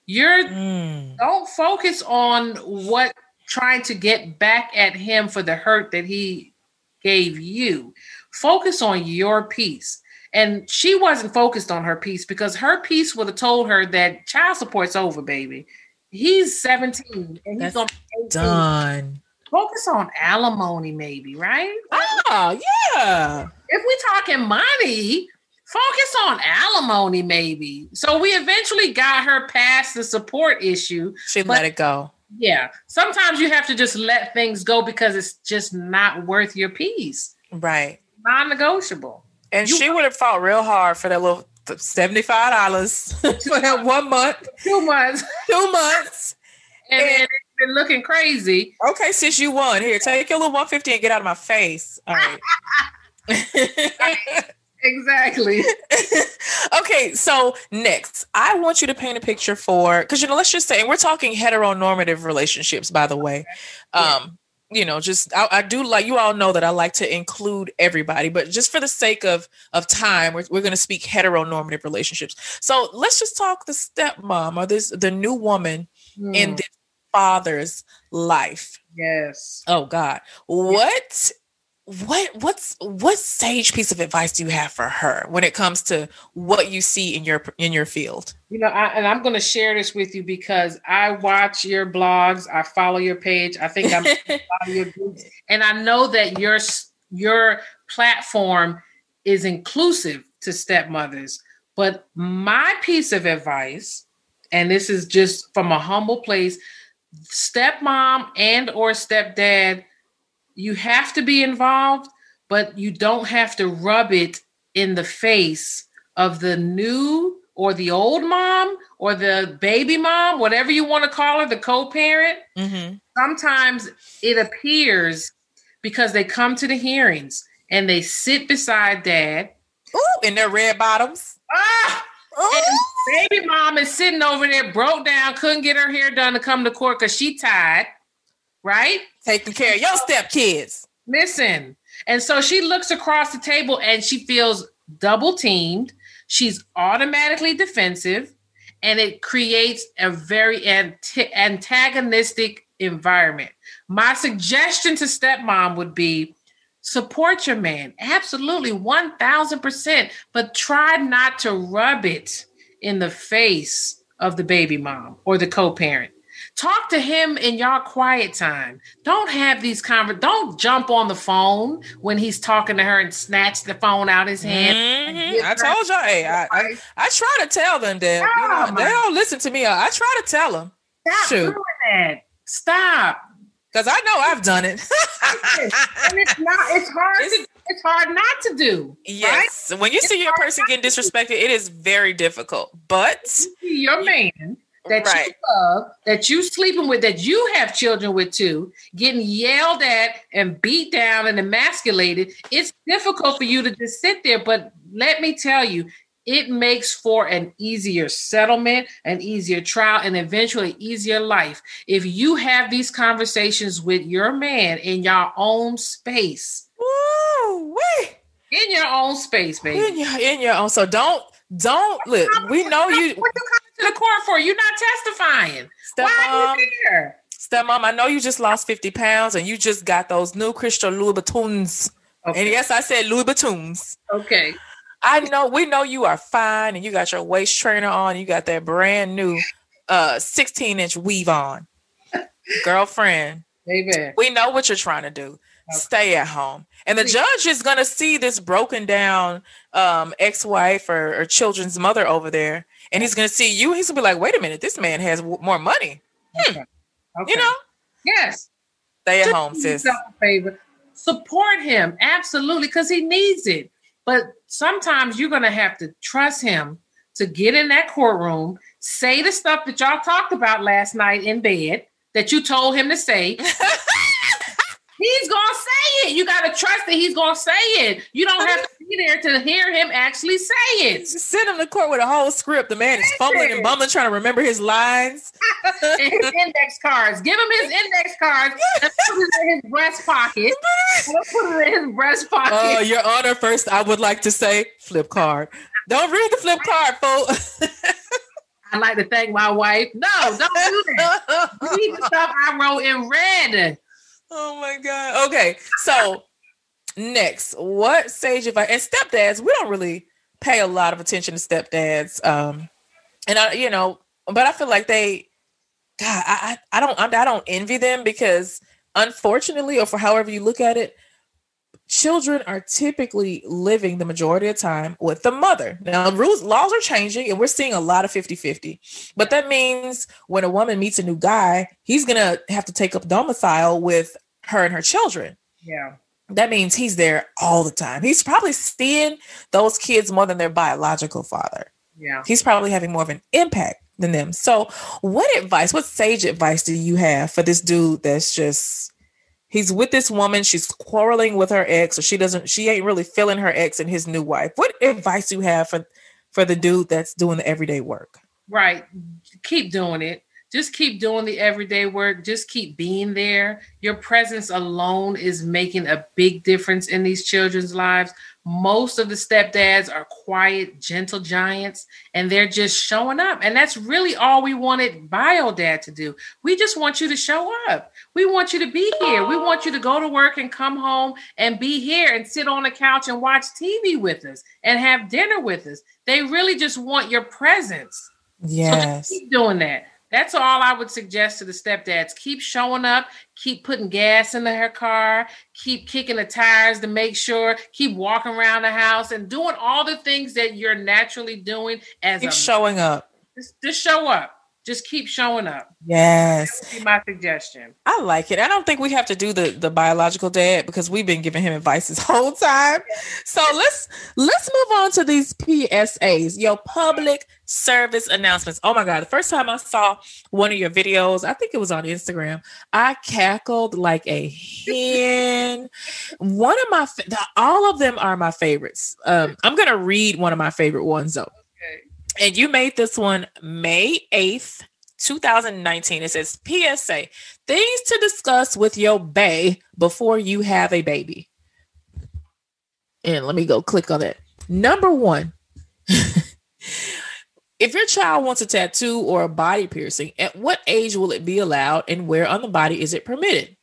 You're mm. Don't focus on what trying to get back at him for the hurt that he gave you. Focus on your piece. And she wasn't focused on her piece because her piece would have told her that child support's over, baby. He's seventeen and he's on done. Focus on alimony, maybe, right? Oh, yeah. If we're talking money, focus on alimony, maybe. So we eventually got her past the support issue. She let it go. Yeah. Sometimes you have to just let things go because it's just not worth your piece. Right. Non-negotiable. And you, she would have fought real hard for that little seventy-five dollars for that one month. Two months. Two months. And, and it's been looking crazy. Okay, since you won. Here, take your little one hundred fifty dollars and get out of my face. All right. Exactly. Okay, so next, I want you to paint a picture for, because, you know, let's just say, and we're talking heteronormative relationships, by the way. Okay. Um, yeah. You know, just I, I do like you all know that I like to include everybody, but just for the sake of of time, we're, we're going to speak heteronormative relationships. So let's just talk the stepmom or this the new woman mm. in the father's life. Yes. Oh, God. What what what's what sage piece of advice do you have for her when it comes to what you see in your in your field? You know, I, and I'm going to share this with you because I watch your blogs. I follow your page. I think I'm follow your groups, and I know that your your platform is inclusive to stepmothers. But my piece of advice, and this is just from a humble place, stepmom and or stepdad, you have to be involved, but you don't have to rub it in the face of the new or the old mom or the baby mom, whatever you want to call her, the co-parent. Mm-hmm. Sometimes it appears because they come to the hearings and they sit beside dad. Ooh, in their red bottoms. Ah! And baby mom is sitting over there, broke down, couldn't get her hair done to come to court because she tied, right? Taking care of your stepkids. Listen. And so she looks across the table and she feels double teamed. She's automatically defensive, and it creates a very anti- antagonistic environment. My suggestion to stepmom would be support your man. Absolutely. one thousand percent. But try not to rub it in the face of the baby mom or the co-parent. Talk to him in your quiet time. Don't have these conversations. Don't jump on the phone when he's talking to her and snatch the phone out of his hand. Mm-hmm. I told you, hey, I, I, I try to tell them that. Oh, you know, they don't listen to me. I try to tell them. Stop Shoot. doing that. Stop. Because I know I've done it. And it's not, it's hard it's, to, it's hard not to do. Yes. Right? When you it's see your person getting disrespected, it is very difficult. But your man that right. you love, that you sleeping with, that you have children with too, getting yelled at and beat down and emasculated, it's difficult for you to just sit there. But let me tell you, it makes for an easier settlement, an easier trial, and eventually easier life. If you have these conversations with your man in your own space. Woo-wee. In your own space, baby. In your, in your own. So don't, don't, look, we know you. What you coming to the court for? You're not testifying. Step Why are you there? Stepmom, I know you just lost fifty pounds and you just got those new Christian Louis Vuittons. Okay. And yes, I said Louis Vuittons. Okay. I know, we know you are fine and you got your waist trainer on. You got that brand new uh, sixteen inch weave on. Girlfriend, Amen. We know what you're trying to do. Okay. Stay at home. And the judge is going to see this broken down um, ex-wife or, or children's mother over there. And he's going to see you. He's going to be like, wait a minute, this man has w- more money. Hmm. Okay. Okay. You know? Yes. Stay at Just home, sis. Favor. Support him. Absolutely. Because he needs it. But sometimes you're going to have to trust him to get in that courtroom, say the stuff that y'all talked about last night in bed that you told him to say. He's going to say it. You got to trust that he's going to say it. You don't have to be there to hear him actually say it. Send him to court with a whole script. The man is fumbling and bumbling, trying to remember his lines. And his index cards. Give him his index cards. Put it in his breast pocket. Put it in his breast pocket. Oh, uh, Your Honor, first, I would like to say, flip card. Don't read the flip card, fool. I'd like to thank my wife. No, don't do that. Read the stuff I wrote in red. Oh my God. Okay. So next, what sage advice? And stepdads, we don't really pay a lot of attention to stepdads. Um, and I, you know, but I feel like they, God, I, I don't, I don't envy them because unfortunately, or for however you look at it, children are typically living the majority of the time with the mother. Now, rules, laws are changing and we're seeing a lot of fifty-fifty, but that means when a woman meets a new guy, he's going to have to take up domicile with her and her children. Yeah. That means he's there all the time. He's probably seeing those kids more than their biological father. Yeah. He's probably having more of an impact than them. So what advice, what sage advice do you have for this dude that's just, he's with this woman, she's quarreling with her ex, or she doesn't, she ain't really feeling her ex and his new wife. What advice do you have for, for the dude that's doing the everyday work? Right. Keep doing it. Just keep doing the everyday work. Just keep being there. Your presence alone is making a big difference in these children's lives. Most of the stepdads are quiet, gentle giants, and they're just showing up. And that's really all we wanted bio dad to do. We just want you to show up. We want you to be here. We want you to go to work and come home and be here and sit on the couch and watch T V with us and have dinner with us. They really just want your presence. Yes. So just keep doing that. That's all I would suggest to the stepdads. Keep showing up. Keep putting gas in her car. Keep kicking the tires to make sure. Keep walking around the house and doing all the things that you're naturally doing as keep a showing up. Just, just show up. Just keep showing up. Yes. That would be my suggestion. I like it. I don't think we have to do the, the biological dad because we've been giving him advice this whole time. So let's let's move on to these P S As, your public service announcements. Oh my God. The first time I saw one of your videos, I think it was on Instagram, I cackled like a hen. One of my, all of them are my favorites. Um, I'm going to read one of my favorite ones though. And you made this one May eighth, twenty nineteen. It says, P S A, things to discuss with your bae before you have a baby. And let me go click on that. Number one, if your child wants a tattoo or a body piercing, at what age will it be allowed and where on the body is it permitted?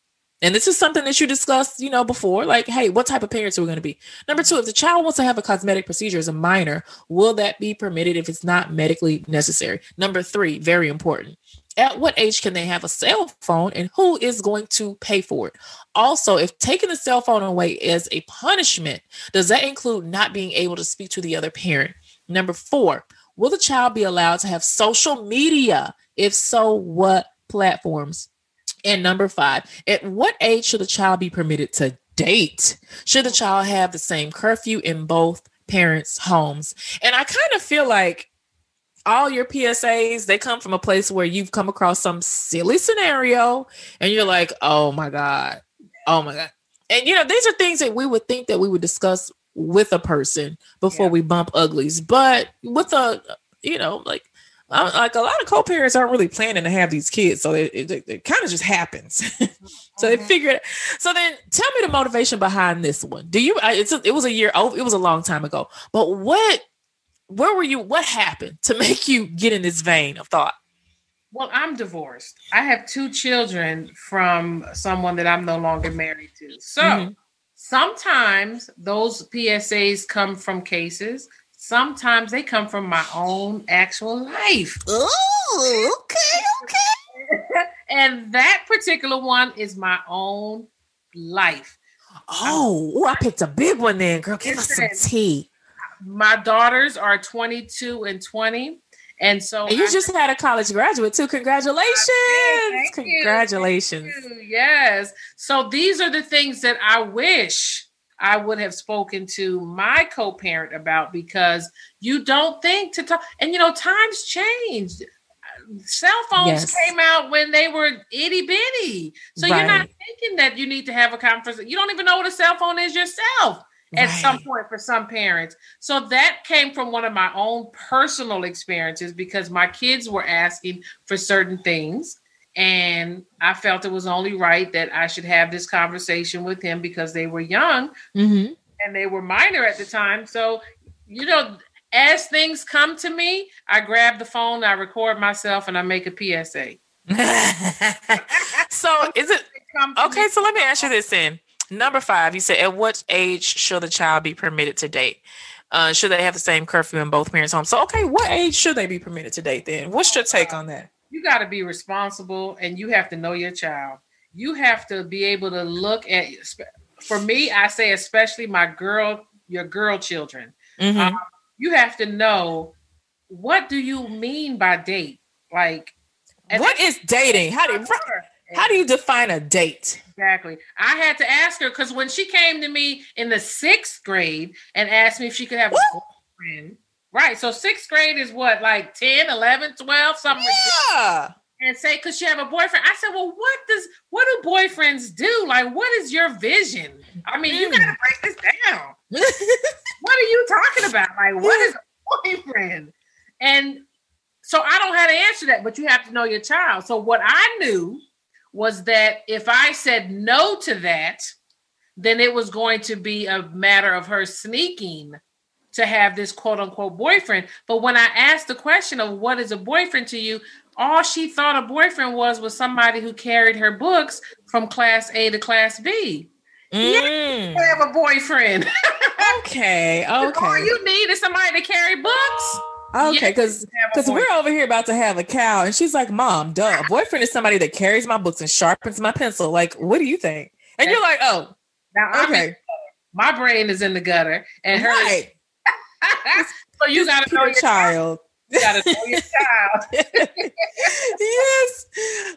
And this is something that you discussed, you know, before, like, hey, what type of parents are we going to be? Number two, if the child wants to have a cosmetic procedure as a minor, will that be permitted if it's not medically necessary? Number three, very important. At what age can they have a cell phone and who is going to pay for it? Also, if taking the cell phone away is a punishment, does that include not being able to speak to the other parent? Number four, will the child be allowed to have social media? If so, what platforms? And number five, at what age should a child be permitted to date? Should the child have the same curfew in both parents' homes? And I kind of feel like all your P S As, they come from a place where you've come across some silly scenario and you're like, oh my God, oh my God. And, you know, these are things that we would think that we would discuss with a person before yeah. we bump uglies. But with a, you know, like. I'm, like a lot of co-parents aren't really planning to have these kids. So it, it, it kind of just happens. So they figure it. So then tell me the motivation behind this one. Do you, it's a, it was a year old. It was a long time ago, but what, where were you? What happened to make you get in this vein of thought? Well, I'm divorced. I have two children from someone that I'm no longer married to. So mm-hmm. sometimes those P S As come from cases. Sometimes they come from my own actual life. Oh, okay, okay. And that particular one is my own life. Oh, ooh, I picked a big one then, girl. Give us some tea. My daughters are twenty-two and twenty. And so and you I, just had a college graduate too. Congratulations. Thank Congratulations. You, thank you. Yes. So these are the things that I wish I would have spoken to my co-parent about, because you don't think to talk. And, you know, times changed. Cell phones yes. came out when they were itty bitty. So right. you're not thinking that you need to have a conversation. You don't even know what a cell phone is yourself at right. some point for some parents. So that came from one of my own personal experiences because my kids were asking for certain things. And I felt it was only right that I should have this conversation with him because they were young mm-hmm. and they were minor at the time. So, you know, as things come to me, I grab the phone, I record myself, and I make a P S A. So is it okay? So let me ask you this then. Number five, you said, at what age should the child be permitted to date? Uh, should they have the same curfew in both parents' homes? So, okay, what age should they be permitted to date then? What's your take on that? You got to be responsible and you have to know your child. You have to be able to look at, for me, I say, especially my girl, your girl children. Mm-hmm. Um, you have to know, what do you mean by date? Like, what is dating? How do you, how do you define a date? Exactly. I had to ask her because when she came to me in the sixth grade and asked me if she could have Woo! a boyfriend. Right. So sixth grade is what, like ten, eleven, twelve, something yeah. like that. And say, because you have a boyfriend. I said, well, what does, what do boyfriends do? Like, what is your vision? I mean, mm. you got to break this down. What are you talking about? Like, what is a boyfriend? And so I don't know how to answer that, but you have to know your child. So what I knew was that if I said no to that, then it was going to be a matter of her sneaking to have this quote unquote boyfriend. But when I asked the question of what is a boyfriend to you, all she thought a boyfriend was, was somebody who carried her books from class A to class B. Mm. Yeah, you have a boyfriend. Okay. Okay. All you need is somebody to carry books. Okay. Yes, Cause, cause we're over here about to have a cow and she's like, mom, duh. A boyfriend is somebody that carries my books and sharpens my pencil. Like, what do you think? And you're like, oh, now okay. My brain is in the gutter and her. Right. So you got to know your child. You gotta know your child. Yes.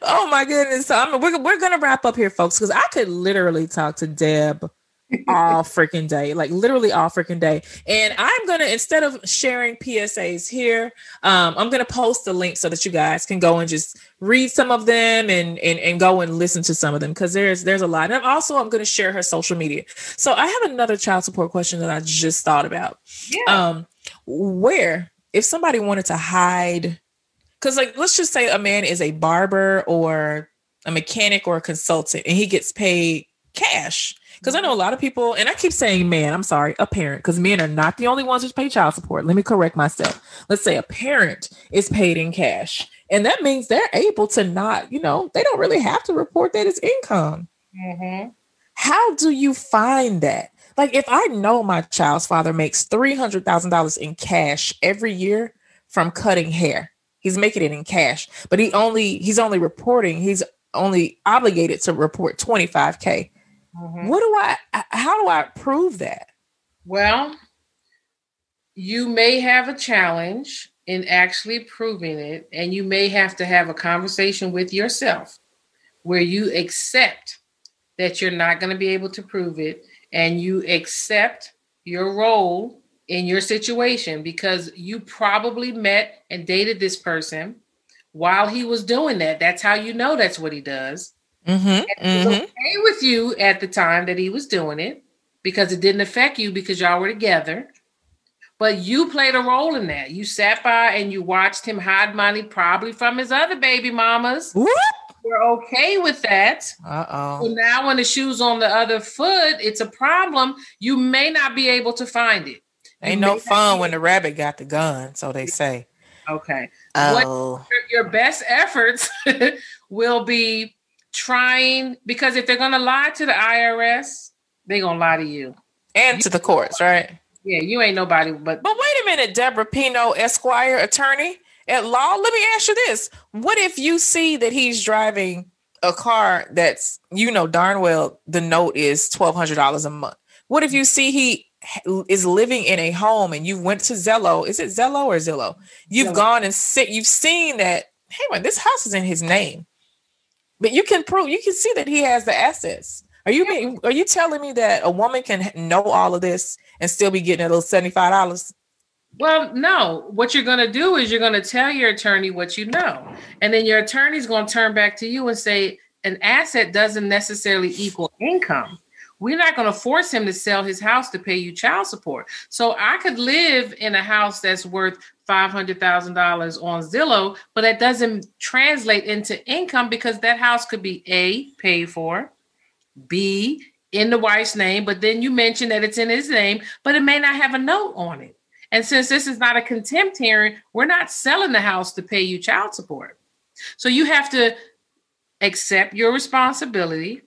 Oh my goodness. So I'm, we're we're gonna wrap up here, folks, because I could literally talk to Deb all freaking day, like literally all freaking day. And I'm gonna, instead of sharing P S As here, um, I'm gonna post the link so that you guys can go and just read some of them and and, and go and listen to some of them, because there's there's a lot. And I'm also I'm gonna share her social media. So I have another child support question that I just thought about. Yeah. Um, where if somebody wanted to hide, because like let's just say a man is a barber or a mechanic or a consultant, and he gets paid cash. Because I know a lot of people, and I keep saying man, I'm sorry, a parent, because men are not the only ones who pay child support. Let me correct myself. Let's say a parent is paid in cash, and that means they're able to not, you know, they don't really have to report that as income. Mm-hmm. How do you find that? Like if I know my child's father makes three hundred thousand dollars in cash every year from cutting hair, he's making it in cash, but he only, he's only reporting, he's only obligated to report twenty-five K. Mm-hmm. What do I, how do I prove that? Well, you may have a challenge in actually proving it, and you may have to have a conversation with yourself where you accept that you're not going to be able to prove it, and you accept your role in your situation, because you probably met and dated this person while he was doing that. That's how you know that's what he does. Mm-hmm, and it was mm-hmm. okay with you at the time that he was doing it, because it didn't affect you because y'all were together, but you played a role in that. You sat by and you watched him hide money, probably from his other baby mamas. Whoop. You're okay with that. Uh-oh. So now when the shoe's on the other foot, it's a problem. You may not be able to find it. Ain't no fun when the rabbit got the gun, so they say. Okay. Oh. What, your best efforts will be trying, because if they're going to lie to the I R S, they're going to lie to you. And you, to the courts, right? Yeah, you ain't nobody. But but wait a minute, Deborah Pino, Esquire, attorney at law. Let me ask you this. What if you see that he's driving a car that's, you know darn well the note is twelve hundred dollars a month? What if you see he is living in a home and you went to Zillow? Is it Zillow or Zillow? You've Zillow. gone and sit, you've seen that, hey, man, this house is in his name. But you can prove, you can see that he has the assets. Are you being, are you telling me that a woman can know all of this and still be getting a little seventy-five dollars? Well, no. What you're going to do is you're going to tell your attorney what you know. And then your attorney's going to turn back to you and say, an asset doesn't necessarily equal income. We're not going to force him to sell his house to pay you child support. So I could live in a house that's worth five hundred thousand dollars on Zillow, but that doesn't translate into income, because that house could be A, paid for, B, in the wife's name, but then you mentioned that it's in his name, but it may not have a note on it. And since this is not a contempt hearing, we're not selling the house to pay you child support. So you have to accept your responsibility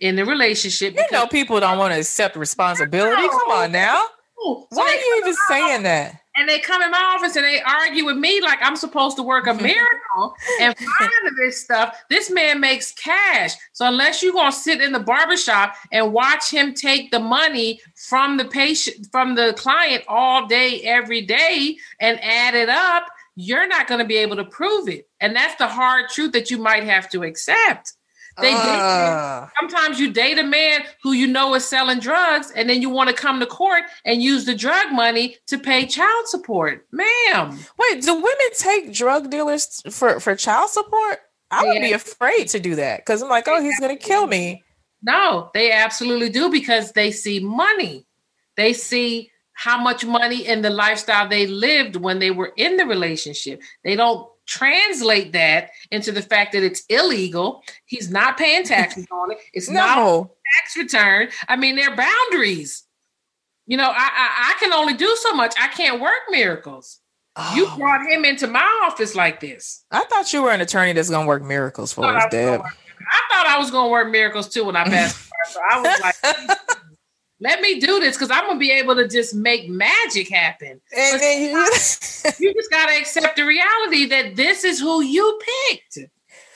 in the relationship. You know, people don't want to accept responsibility. No. Come on now. So why are you even saying that? And they come in my office and they argue with me like I'm supposed to work a miracle and find this stuff. This man makes cash. So unless you're going to sit in the barbershop and watch him take the money from the patient, from the client all day, every day, and add it up, you're not going to be able to prove it. And that's the hard truth that you might have to accept. They uh. date, sometimes you date a man who you know is selling drugs, and then you want to come to court and use the drug money to pay child support. Ma'am. Wait, do women take drug dealers for, for child support? I would yeah. be afraid to do that, because I'm like, oh, he's going to kill me. No, they absolutely do, because they see money. They see how much money and the lifestyle they lived when they were in the relationship. They don't translate that into the fact that it's illegal. He's not paying taxes on it. It's no. not a tax return. I mean, there are boundaries. You know, I, I, I can only do so much. I can't work miracles. Oh. You brought him into my office like this. I thought you were an attorney that's going to work miracles for us, Deb. I thought I was going to work miracles too when I passed. So I was like, let me do this, because I'm going to be able to just make magic happen. And then you, you just got to accept the reality that this is who you picked.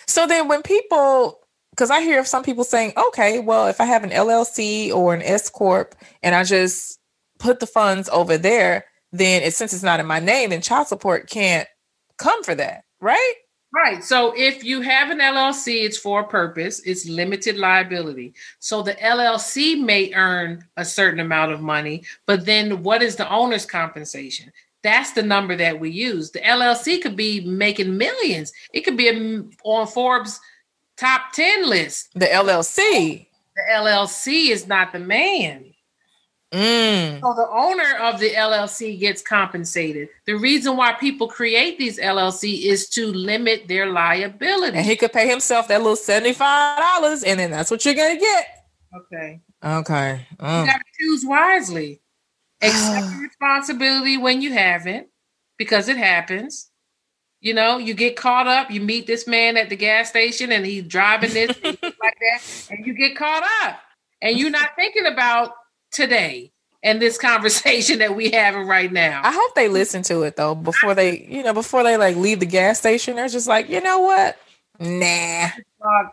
So then when people, because I hear of some people saying, okay, well, if I have an L L C or an S Corp and I just put the funds over there, then it, since it's not in my name, and child support can't come for that, right? Right. So if you have an L L C, it's for a purpose. It's limited liability. So the L L C may earn a certain amount of money, but then what is the owner's compensation? That's the number that we use. The L L C could be making millions. It could be a, on Forbes top ten list. The L L C. The L L C is not the man. Mm. So the owner of the L L C gets compensated. The reason why people create these L L C is to limit their liability. And he could pay himself that little seventy-five dollars, and then that's what you're going to get. Okay. Okay. Oh. You got to choose wisely. Accept responsibility when you haven't, because it happens. You know, you get caught up. You meet this man at the gas station, and he's driving this and like that, and you get caught up, and you're not thinking about today and this conversation that we having right now. I hope they listen to it though before they, you know, before they like leave the gas station. They're just like, you know what? Nah.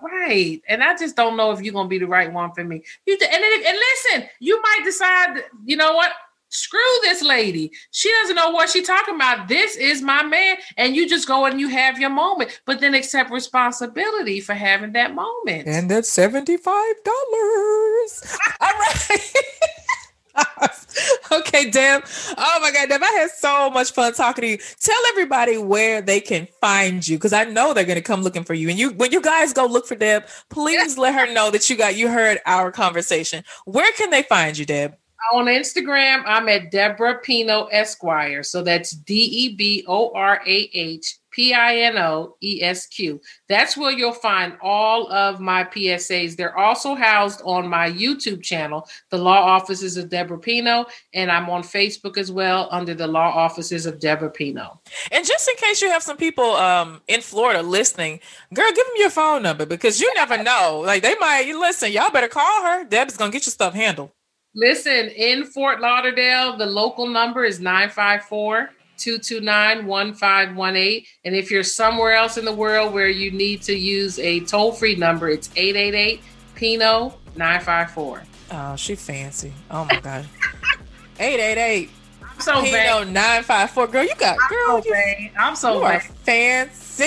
Right. And I just don't know if you're gonna be the right one for me. You and and listen, you might decide, you know what? Screw this lady. She doesn't know what she's talking about. This is my man. And you just go and you have your moment, but then accept responsibility for having that moment. And that's seventy-five dollars. All right. Okay, Deb. Oh my God, Deb, I had so much fun talking to you. Tell everybody where they can find you, because I know they're going to come looking for you. And you, when you guys go look for Deb, please let her know that you got, you heard our conversation. Where can they find you, Deb? On Instagram, I'm at Deborah Pino Esquire. So that's D E B O R A H P I N O E S Q. That's where you'll find all of my P S As. They're also housed on my YouTube channel, The Law Offices of Deborah Pino. And I'm on Facebook as well under The Law Offices of Deborah Pino. And just in case you have some people um, in Florida listening, girl, give them your phone number, because you never know. Like they might, listen, y'all better call her. Deb's going to get your stuff handled. Listen, in Fort Lauderdale, the local number is nine five four, two two nine, one five one eight. And if you're somewhere else in the world where you need to use a toll-free number, it's eight eight eight, P I N O, nine five four. Oh, she fancy. Oh, my God. eight eight eight. I'm so bad. nine five four. Girl, you got, I'm girl. So you, I'm so you bad. Are fancy. They're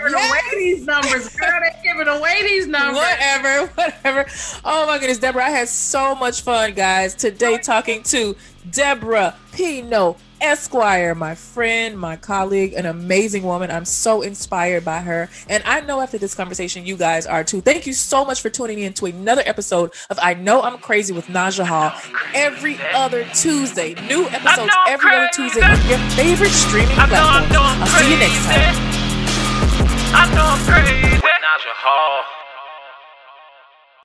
giving yes. away these numbers, girl. They're giving away these numbers. Whatever, whatever. Oh my goodness, Deborah, I had so much fun, guys, today talking to Deborah Pino Esquire, my friend, my colleague, an amazing woman. I'm so inspired by her. And I know after this conversation, you guys are too. Thank you so much for tuning in to another episode of I Know I'm Crazy with Najah Hall. Every other Tuesday. New episodes every crazy. Other Tuesday on your favorite streaming I platform. Know, I know I'll crazy. See you next time. I know I'm crazy. Najah Hall.